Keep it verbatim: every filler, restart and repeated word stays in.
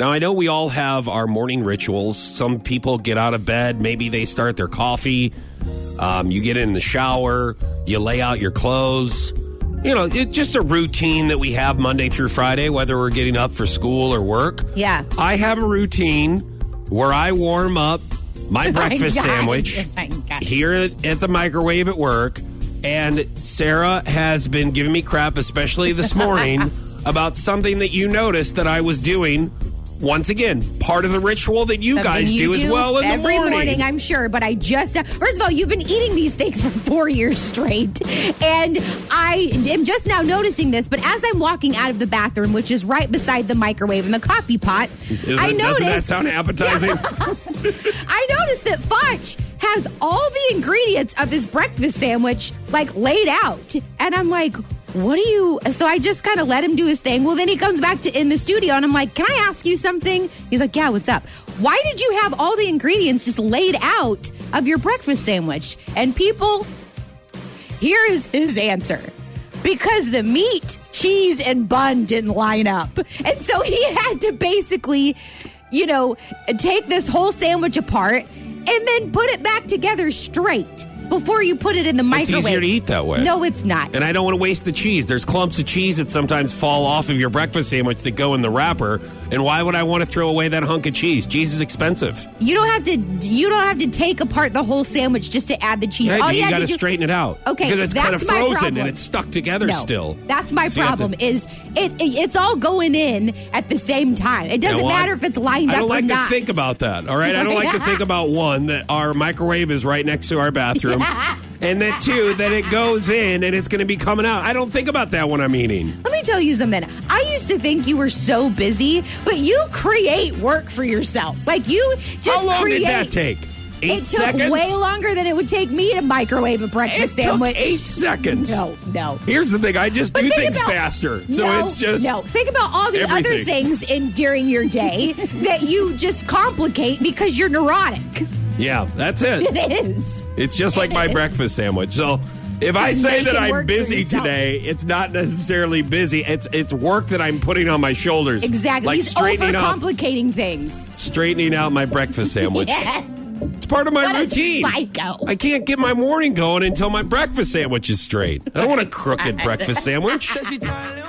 Now, I know we all have our morning rituals. Some people get out of bed. Maybe they start their coffee. Um, you get in the shower. You lay out your clothes. You know, it's just a routine that we have Monday through Friday, whether we're getting up for school or work. Yeah. I have a routine where I warm up my breakfast oh my sandwich oh here at the microwave at work. And Sarah has been giving me crap, especially this morning, about something that you noticed that I was doing. Once again, part of the ritual that you Something guys you do, do as well in the morning. Every morning, I'm sure. But I just, first of all, you've been eating these things for four years straight. And I am just now noticing this. But as I'm walking out of the bathroom, which is right beside the microwave and the coffee pot, Isn't, I noticed. Doesn't that sound appetizing? I noticed that Fudge has all the ingredients of his breakfast sandwich, like, laid out. And I'm like, what do you... So I just kind of let him do his thing. Well, then he comes back to in the studio, and I'm like, can I ask you something? He's like, yeah, what's up? Why did you have all the ingredients just laid out of your breakfast sandwich? And people, here is his answer. Because the meat, cheese, and bun didn't line up. And so he had to basically, you know, take this whole sandwich apart and then put it back together straight. Before you put it in the microwave. It's easier to eat that way. No, it's not. And I don't want to waste the cheese. There's clumps of cheese that sometimes fall off of your breakfast sandwich that go in the wrapper. And why would I want to throw away that hunk of cheese? Cheese is expensive. You don't have to you don't have to take apart the whole sandwich just to add the cheese. Yeah, All you, you got to do... straighten it out. Okay, because it's that's kind of frozen and it's stuck together no, still. That's my so problem to... is it, it it's all going in at the same time. It doesn't matter if it's lined up or not. I don't like to think about that. All right? I don't like to think about, one, that our microwave is right next to our bathroom. And then, two, that it goes in and it's going to be coming out. I don't think about that when I'm eating. Let me tell you something. I used to think you were so busy, but you create work for yourself. Like, you just create. How long create. did that take? Eight it seconds? It took way longer than it would take me to microwave a breakfast it sandwich. It took eight seconds. No, no. Here's the thing. I just but do things about, faster. So no, it's just No, think about all the everything. other things in during your day that you just complicate because you're neurotic. Yeah, that's it. It is. It's just like my breakfast sandwich. So if I say that I'm busy today, it's not necessarily busy. It's it's work that I'm putting on my shoulders. Exactly. Like He's overcomplicating things. Straightening out my breakfast sandwich. Yes. It's part of my what routine. Psycho. I can't get my morning going until my breakfast sandwich is straight. I don't want a crooked breakfast sandwich.